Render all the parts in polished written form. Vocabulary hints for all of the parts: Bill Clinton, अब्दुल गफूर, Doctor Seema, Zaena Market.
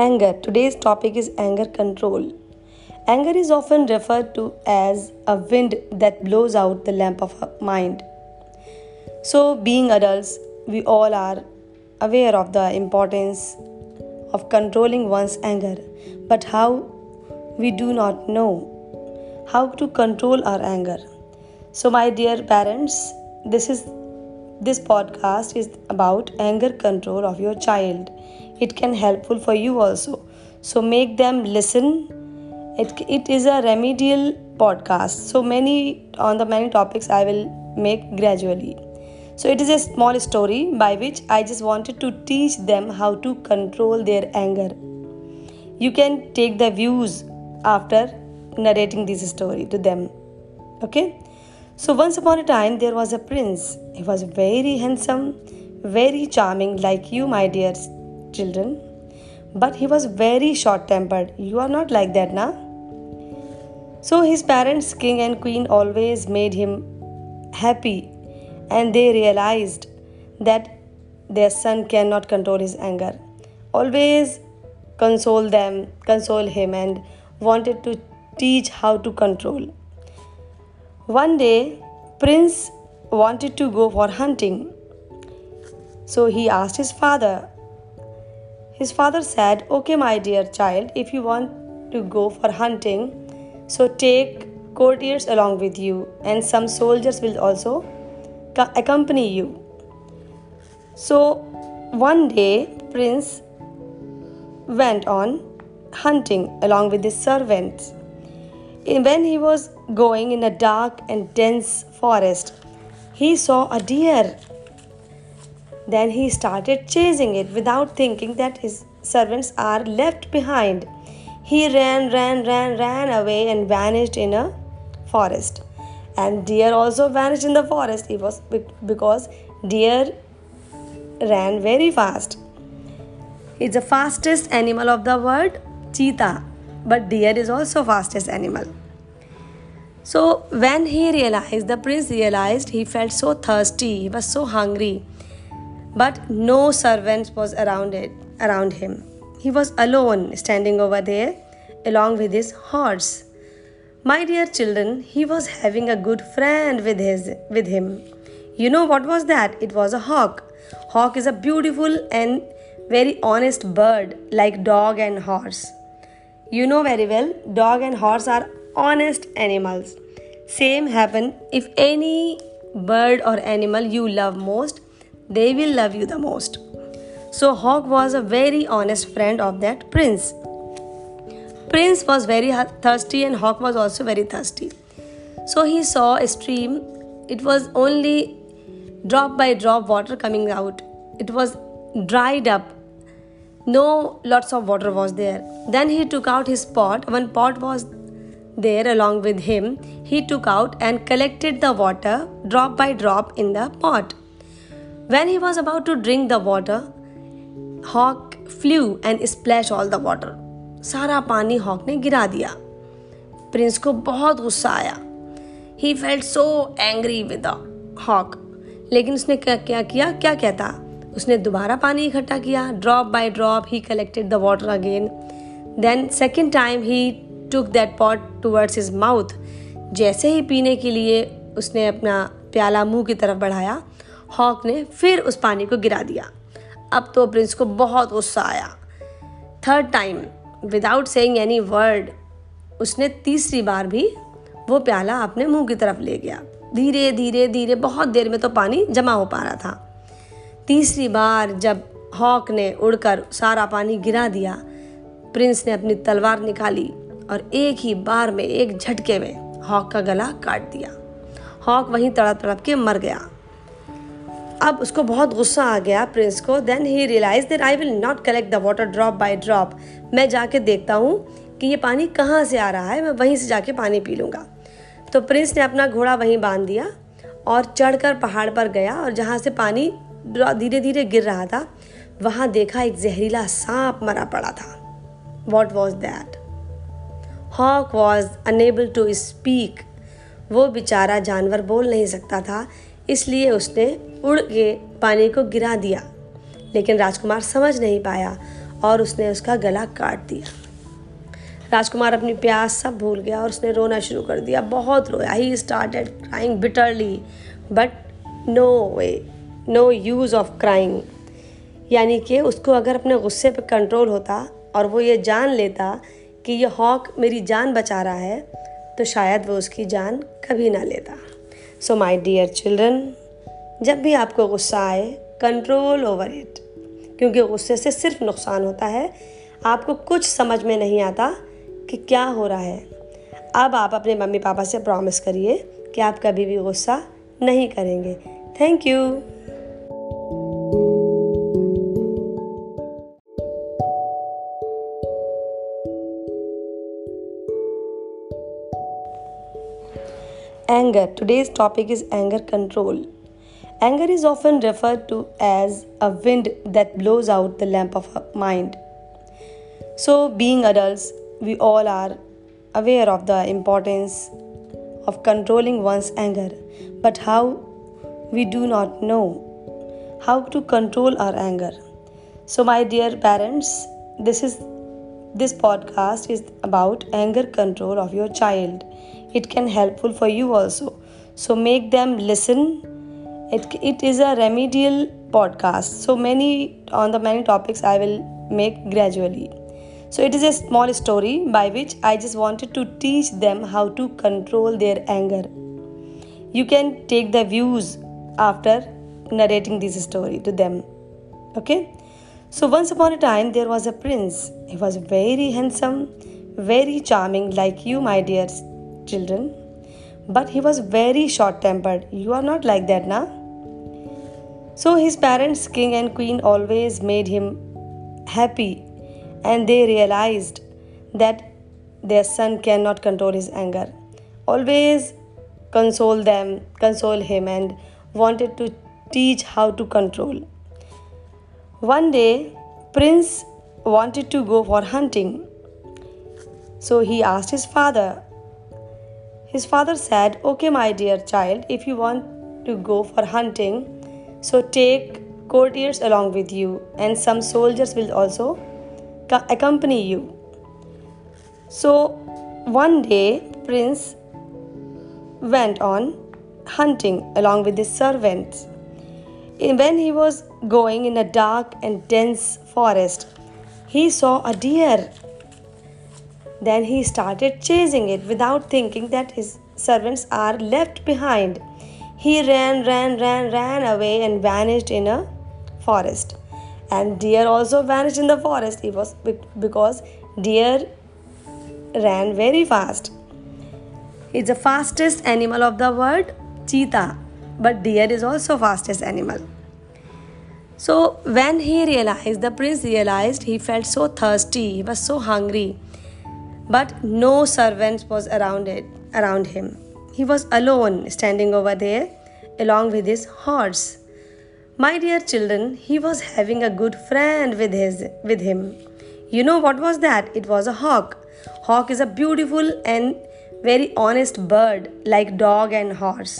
Anger. Today's topic is anger control. Anger is often referred to as a wind that blows out the lamp of our mind. So, being adults, we all are aware of the importance of controlling one's anger, but how we do not know how to control our anger. So, my dear parents, this podcast is about anger control of your child. It can be helpful for you also. So make them listen. It is a remedial podcast. So many topics I will make gradually. So it is a small story by which I just wanted to teach them how to control their anger. You can take the views after narrating this story to them. Okay? So once upon a time, there was a prince. He was very handsome, very charming, like you, my dear children. But he was very short-tempered. You are not like that, na? So his parents, king and queen, always made him happy. And they realized that their son cannot control his anger. Always console him, and wanted to teach how to control. One day, Prince wanted to go for hunting. So he asked his father. His father said, "Okay, my dear child, if you want to go for hunting, so take courtiers along with you, and some soldiers will also accompany you." So one day, Prince went on hunting along with his servants. When he was going in a dark and dense forest, he saw a deer. Then he started chasing it without thinking that his servants are left behind. He ran away and vanished in a forest. And deer also vanished in the forest. It was because deer ran very fast. It's the fastest animal of the world, cheetah. But deer is also fastest animal. So when the prince realized, he felt so thirsty, he was so hungry. But no servant was around him. He was alone, standing over there, along with his horse. My dear children, he was having a good friend with him. You know what was that? It was a hawk. Hawk is a beautiful and very honest bird, like dog and horse. You know very well, dog and horse are honest animals. Same happen if any bird or animal you love most, they will love you the most. So hawk was a very honest friend of that prince. Prince was very thirsty, and hawk was also very thirsty. So he saw a stream. It was only drop by drop water coming out. It was dried up. No, lots of water was there. Then he took out his pot. One pot was there along with him. He took out and collected the water drop by drop in the pot. When he was about to drink the water, hawk flew and splashed all the water. सारा पानी hoc ने गिरा दिया. Prince को बहुत गुस्सा आया. He felt so angry with the hawk. लेकिन उसने क्या कहता? उसने दोबारा पानी इकट्ठा किया. Drop by drop he collected the water again. Then second time he took that pot towards his mouth. जैसे ही पीने के लिए उसने अपना प्याला मुंह की तरफ बढ़ाया, हॉक ने फिर उस पानी को गिरा दिया. अब तो प्रिंस को बहुत गुस्सा आया. Third time without saying any word उसने तीसरी बार भी वो प्याला अपने मुंह की तरफ ले गया. धीरे धीरे धीरे बहुत देर में तो पानी जमा हो पा रहा था. तीसरी बार जब हॉक ने उड़कर सारा पानी गिरा दिया, प्रिंस ने अपनी तलवार निकाली और एक ही बार में, एक झटके में हॉक का गला काट दिया. हॉक वहीं तड़प तड़प के मर गया. अब उसको बहुत गुस्सा आ गया प्रिंस को. Then he realize that I will not collect the water drop by drop. मैं जाके देखता हूँ कि ये पानी कहाँ से आ रहा है, मैं वहीं से जाके पानी पी लूँगा. तो प्रिंस ने अपना घोड़ा वहीं बांध दिया और चढ़कर पहाड़ पर गया, और जहाँ से पानी धीरे धीरे गिर रहा था वहां देखा एक जहरीला सांप मरा पड़ा था. What was that? Hawk was unable to speak. वो बेचारा जानवर बोल नहीं सकता था, इसलिए उसने उड़ के पानी को गिरा दिया. लेकिन राजकुमार समझ नहीं पाया और उसने उसका गला काट दिया। राजकुमार अपनी प्यास सब भूल गया और उसने रोना शुरू कर दिया, बहुत रोया। He started crying bitterly but no way, no use of crying. यानी कि उसको अगर अपने गुस्से पर कंट्रोल होता और वो ये जान लेता कि ये हॉक मेरी जान बचा रहा है, तो शायद वो उसकी जान कभी ना लेता। सो माय डियर चिल्ड्रन, जब भी आपको गुस्सा आए, कंट्रोल ओवर इट, क्योंकि गुस्से से सिर्फ नुकसान होता है। आपको कुछ समझ में नहीं आता कि क्या हो रहा है। अब आप अपने मम्मी पापा से प्रॉमिस करिए कि आप कभी भी गुस्सा नहीं करेंगे। Thank you. Anger. Today's topic is anger control. Anger is often referred to as a wind that blows out the lamp of our mind. So, being adults, we all are aware of the importance of controlling one's anger, but how we do not know how to control our anger. So, my dear parents, this podcast is about anger control of your child. It can helpful for you also. So make them listen. It is a remedial podcast. So many topics I will make gradually. So it is a small story by which I just wanted to teach them how to control their anger. You can take the views after narrating this story to them. Okay? So once upon a time there was a prince. He was very handsome, very charming, like you, my dears. Children, but he was very short-tempered. You are not like that, na? So his parents, king and queen, always made him happy, and they realized that their son cannot control his anger. Always console him, and wanted to teach how to control. One day, prince wanted to go for hunting. So he asked his father. His father said, "Okay, my dear child, if you want to go for hunting, so take courtiers along with you, and some soldiers will also accompany you." So one day, Prince went on hunting along with his servants. When he was going in a dark and dense forest, he saw a deer. Then he started chasing it without thinking that his servants are left behind. He ran away and vanished in a forest. And deer also vanished in the forest. It was because deer ran very fast. It's the fastest animal of the world, cheetah. But deer is also fastest animal. So when the prince realized, he felt so thirsty. He was so hungry. But no servant was around him. He was alone, standing over there, along with his horse. My dear children, he was having a good friend with him. You know what was that? It was a hawk. Hawk is a beautiful and very honest bird, like dog and horse.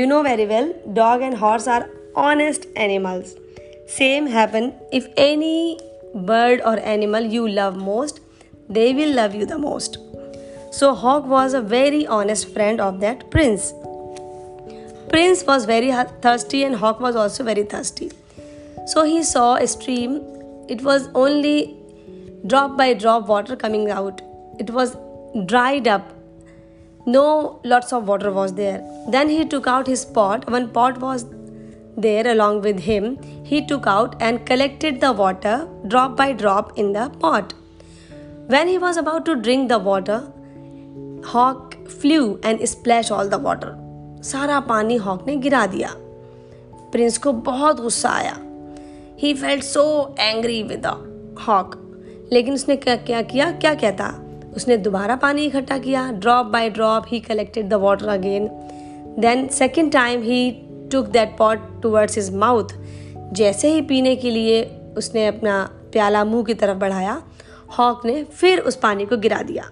You know very well, dog and horse are honest animals. Same happen if any bird or animal you love most, they will love you the most. So hawk was a very honest friend of that prince. Prince was very thirsty and hawk was also very thirsty. So he saw a stream. It was only drop by drop water coming out. It was dried up. No lots of water was there. Then he took out his pot. One pot was there along with him. He took out and collected the water drop by drop in the pot. When he was about to drink the water, hawk flew and splashed all the water. सारा पानी hoc ने गिरा दिया। Prince को बहुत गुस्सा आया। He felt so angry with the hawk. लेकिन उसने क्या कहता? उसने दोबारा पानी इकट्ठा किया। Drop by drop he collected the water again. Then second time he took that pot towards his mouth. जैसे ही पीने के लिए उसने अपना प्याला मुंह की तरफ बढ़ाया, हॉक ने फिर उस पानी को गिरा दिया।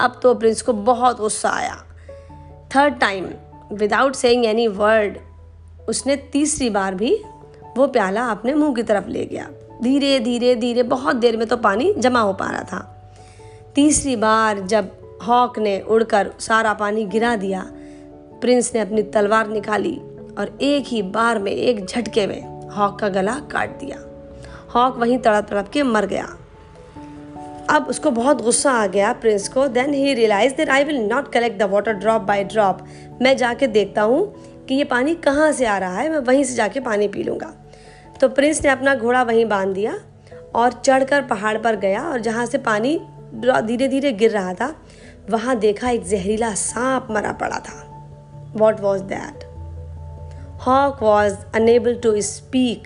अब तो प्रिंस को बहुत गुस्सा आया। Third time without saying any word उसने तीसरी बार भी वो प्याला अपने मुंह की तरफ ले गया। धीरे धीरे धीरे बहुत देर में तो पानी जमा हो पा रहा था। तीसरी बार जब हॉक ने उड़कर सारा पानी गिरा दिया, प्रिंस ने अपनी तलवार निकाली और एक ही बार में, एक झटके में हॉक का गला काट दिया। हॉक वहीं तड़प तड़प के मर गया। अब उसको बहुत गुस्सा आ गया प्रिंस को। Then he realize that I will not collect the water drop by drop, मैं जाके देखता हूँ कि ये पानी कहाँ से आ रहा है, मैं वहीं से जाके पानी पी लूँगा। तो प्रिंस ने अपना घोड़ा वहीं बांध दिया और चढ़कर पहाड़ पर गया और जहाँ से पानी धीरे धीरे गिर रहा था वहाँ देखा एक जहरीला सांप मरा पड़ा था। What was that? Hawk was unable to speak,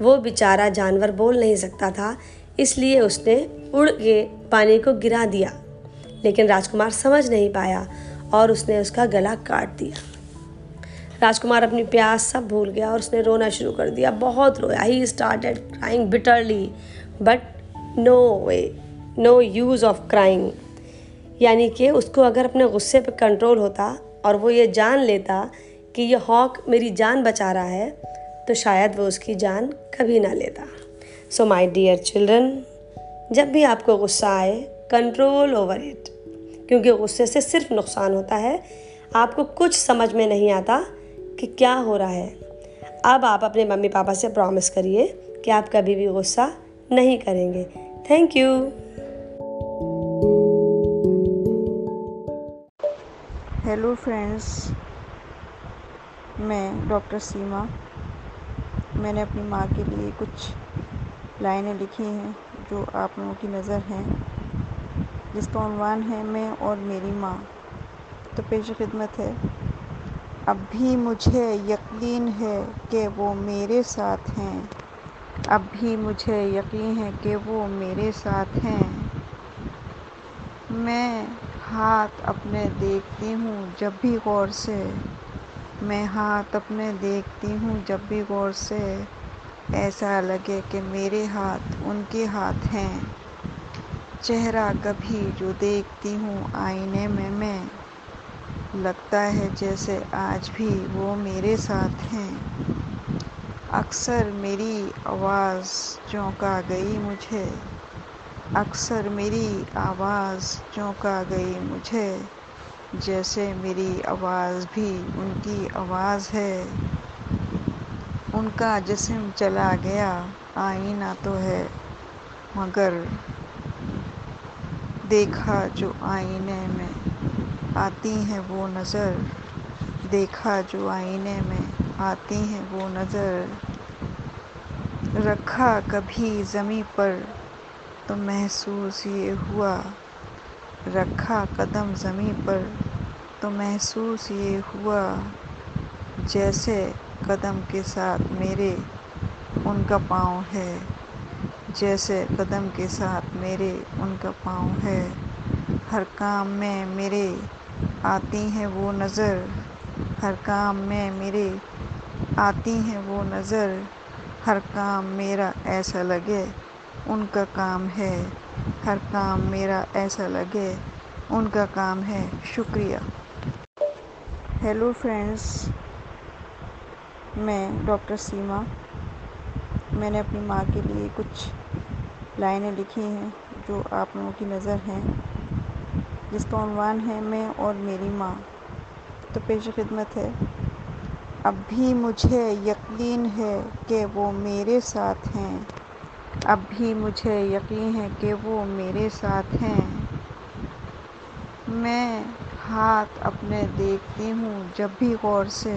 वो बेचारा जानवर बोल नहीं सकता था, इसलिए उसने उड़ के पानी को गिरा दिया। लेकिन राजकुमार समझ नहीं पाया और उसने उसका गला काट दिया। राजकुमार अपनी प्यास सब भूल गया और उसने रोना शुरू कर दिया। बहुत रोया। He started crying bitterly, but no way, no use of crying. यानी कि उसको अगर अपने गुस्से पर कंट्रोल होता और वो ये जान लेता कि ये हॉक मेरी जान बचा रहा है, तो शायद वो उसकी जान कभी ना लेता। सो माय डियर चिल्ड्रन, जब भी आपको गुस्सा आए, कंट्रोल ओवर इट, क्योंकि गुस्से से सिर्फ नुकसान होता है। आपको कुछ समझ में नहीं आता कि क्या हो रहा है। अब आप अपने मम्मी पापा से प्रॉमिस करिए कि आप कभी भी गुस्सा नहीं करेंगे। Thank you. हेलो फ्रेंड्स, मैं डॉक्टर सीमा। मैंने अपनी माँ के लिए कुछ लाइनें लिखी हैं जो आप लोगों की नज़र हैं, जिसका उन्वान है मैं और मेरी माँ। तो पेश खिदमत है। अब भी मुझे यकीन है कि वो मेरे साथ हैं, अब भी मुझे यकीन है कि वो मेरे साथ हैं। मैं हाथ अपने देखती हूँ जब भी गौर से, मैं हाथ अपने देखती हूँ जब भी गौर से, ऐसा लगे कि मेरे हाथ उनके हाथ हैं। चेहरा कभी जो देखती हूँ आईने में मैं, लगता है जैसे आज भी वो मेरे साथ हैं। अक्सर मेरी आवाज़ चौंका गई मुझे, अक्सर मेरी आवाज़ चौंका गई मुझे, जैसे मेरी आवाज़ भी उनकी आवाज़ है। उनका जिस्म चला गया, आईना तो है मगर देखा जो आईने में आती हैं वो नज़र, देखा जो आईने में आती हैं वो नज़र। रखा कभी ज़मीं पर तो महसूस ये हुआ, रखा कदम ज़मीं पर तो महसूस ये हुआ, जैसे कदम के साथ मेरे उनका पाँव है, जैसे कदम के साथ मेरे उनका पाँव है। हर काम में मेरे आती हैं वो नज़र, हर काम में मेरे आती हैं वो नज़र, हर काम मेरा ऐसा लगे उनका काम है, हर काम मेरा ऐसा लगे उनका काम है। शुक्रिया। हेलो फ्रेंड्स, मैं डॉक्टर सीमा। मैंने अपनी माँ के लिए कुछ लाइनें लिखी हैं जो आप लोगों की नज़र हैं, जिसका उन्वान है मैं और मेरी माँ। तो पेश खिदमत है। अब भी मुझे यकीन है कि वो मेरे साथ हैं, अब भी मुझे यकीन है कि वो मेरे साथ हैं। मैं हाथ अपने देखती हूँ जब भी गौर से,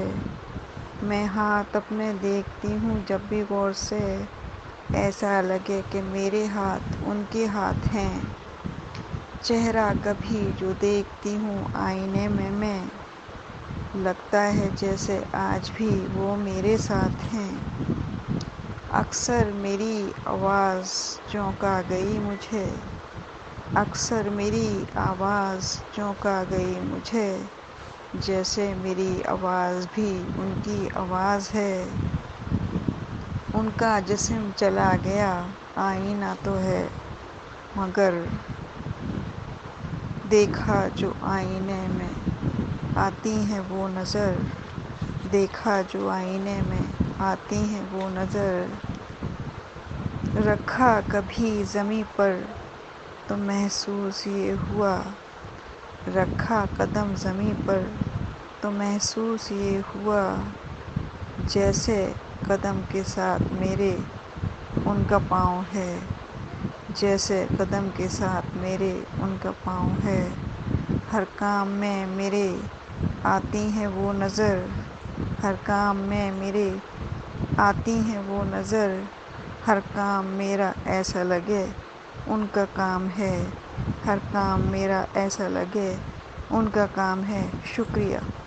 मैं हाथ अपने देखती हूँ जब भी गौर से, ऐसा लगे कि मेरे हाथ उनके हाथ हैं। चेहरा कभी जो देखती हूँ आईने में मैं, लगता है जैसे आज भी वो मेरे साथ हैं। अक्सर मेरी आवाज़ चौंका गई मुझे, अक्सर मेरी आवाज़ चौंका गई मुझे, जैसे मेरी आवाज़ भी उनकी आवाज़ है। उनका जिस्म चला गया, आईना तो है मगर देखा जो आईने में आती हैं वो नज़र, देखा जो आईने में आती हैं वो नज़र। रखा कभी ज़मीं पर तो महसूस ये हुआ, रखा कदम ज़मीं पर तो महसूस ये हुआ, जैसे कदम के साथ मेरे उनका पाँव है, जैसे कदम के साथ मेरे उनका पाँव है। हर काम में मेरे आती हैं वो नज़र, हर काम में मेरे आती हैं वो नज़र, हर काम मेरा ऐसा लगे उनका काम है, हर काम मेरा ऐसा लगे उनका काम है। शुक्रिया।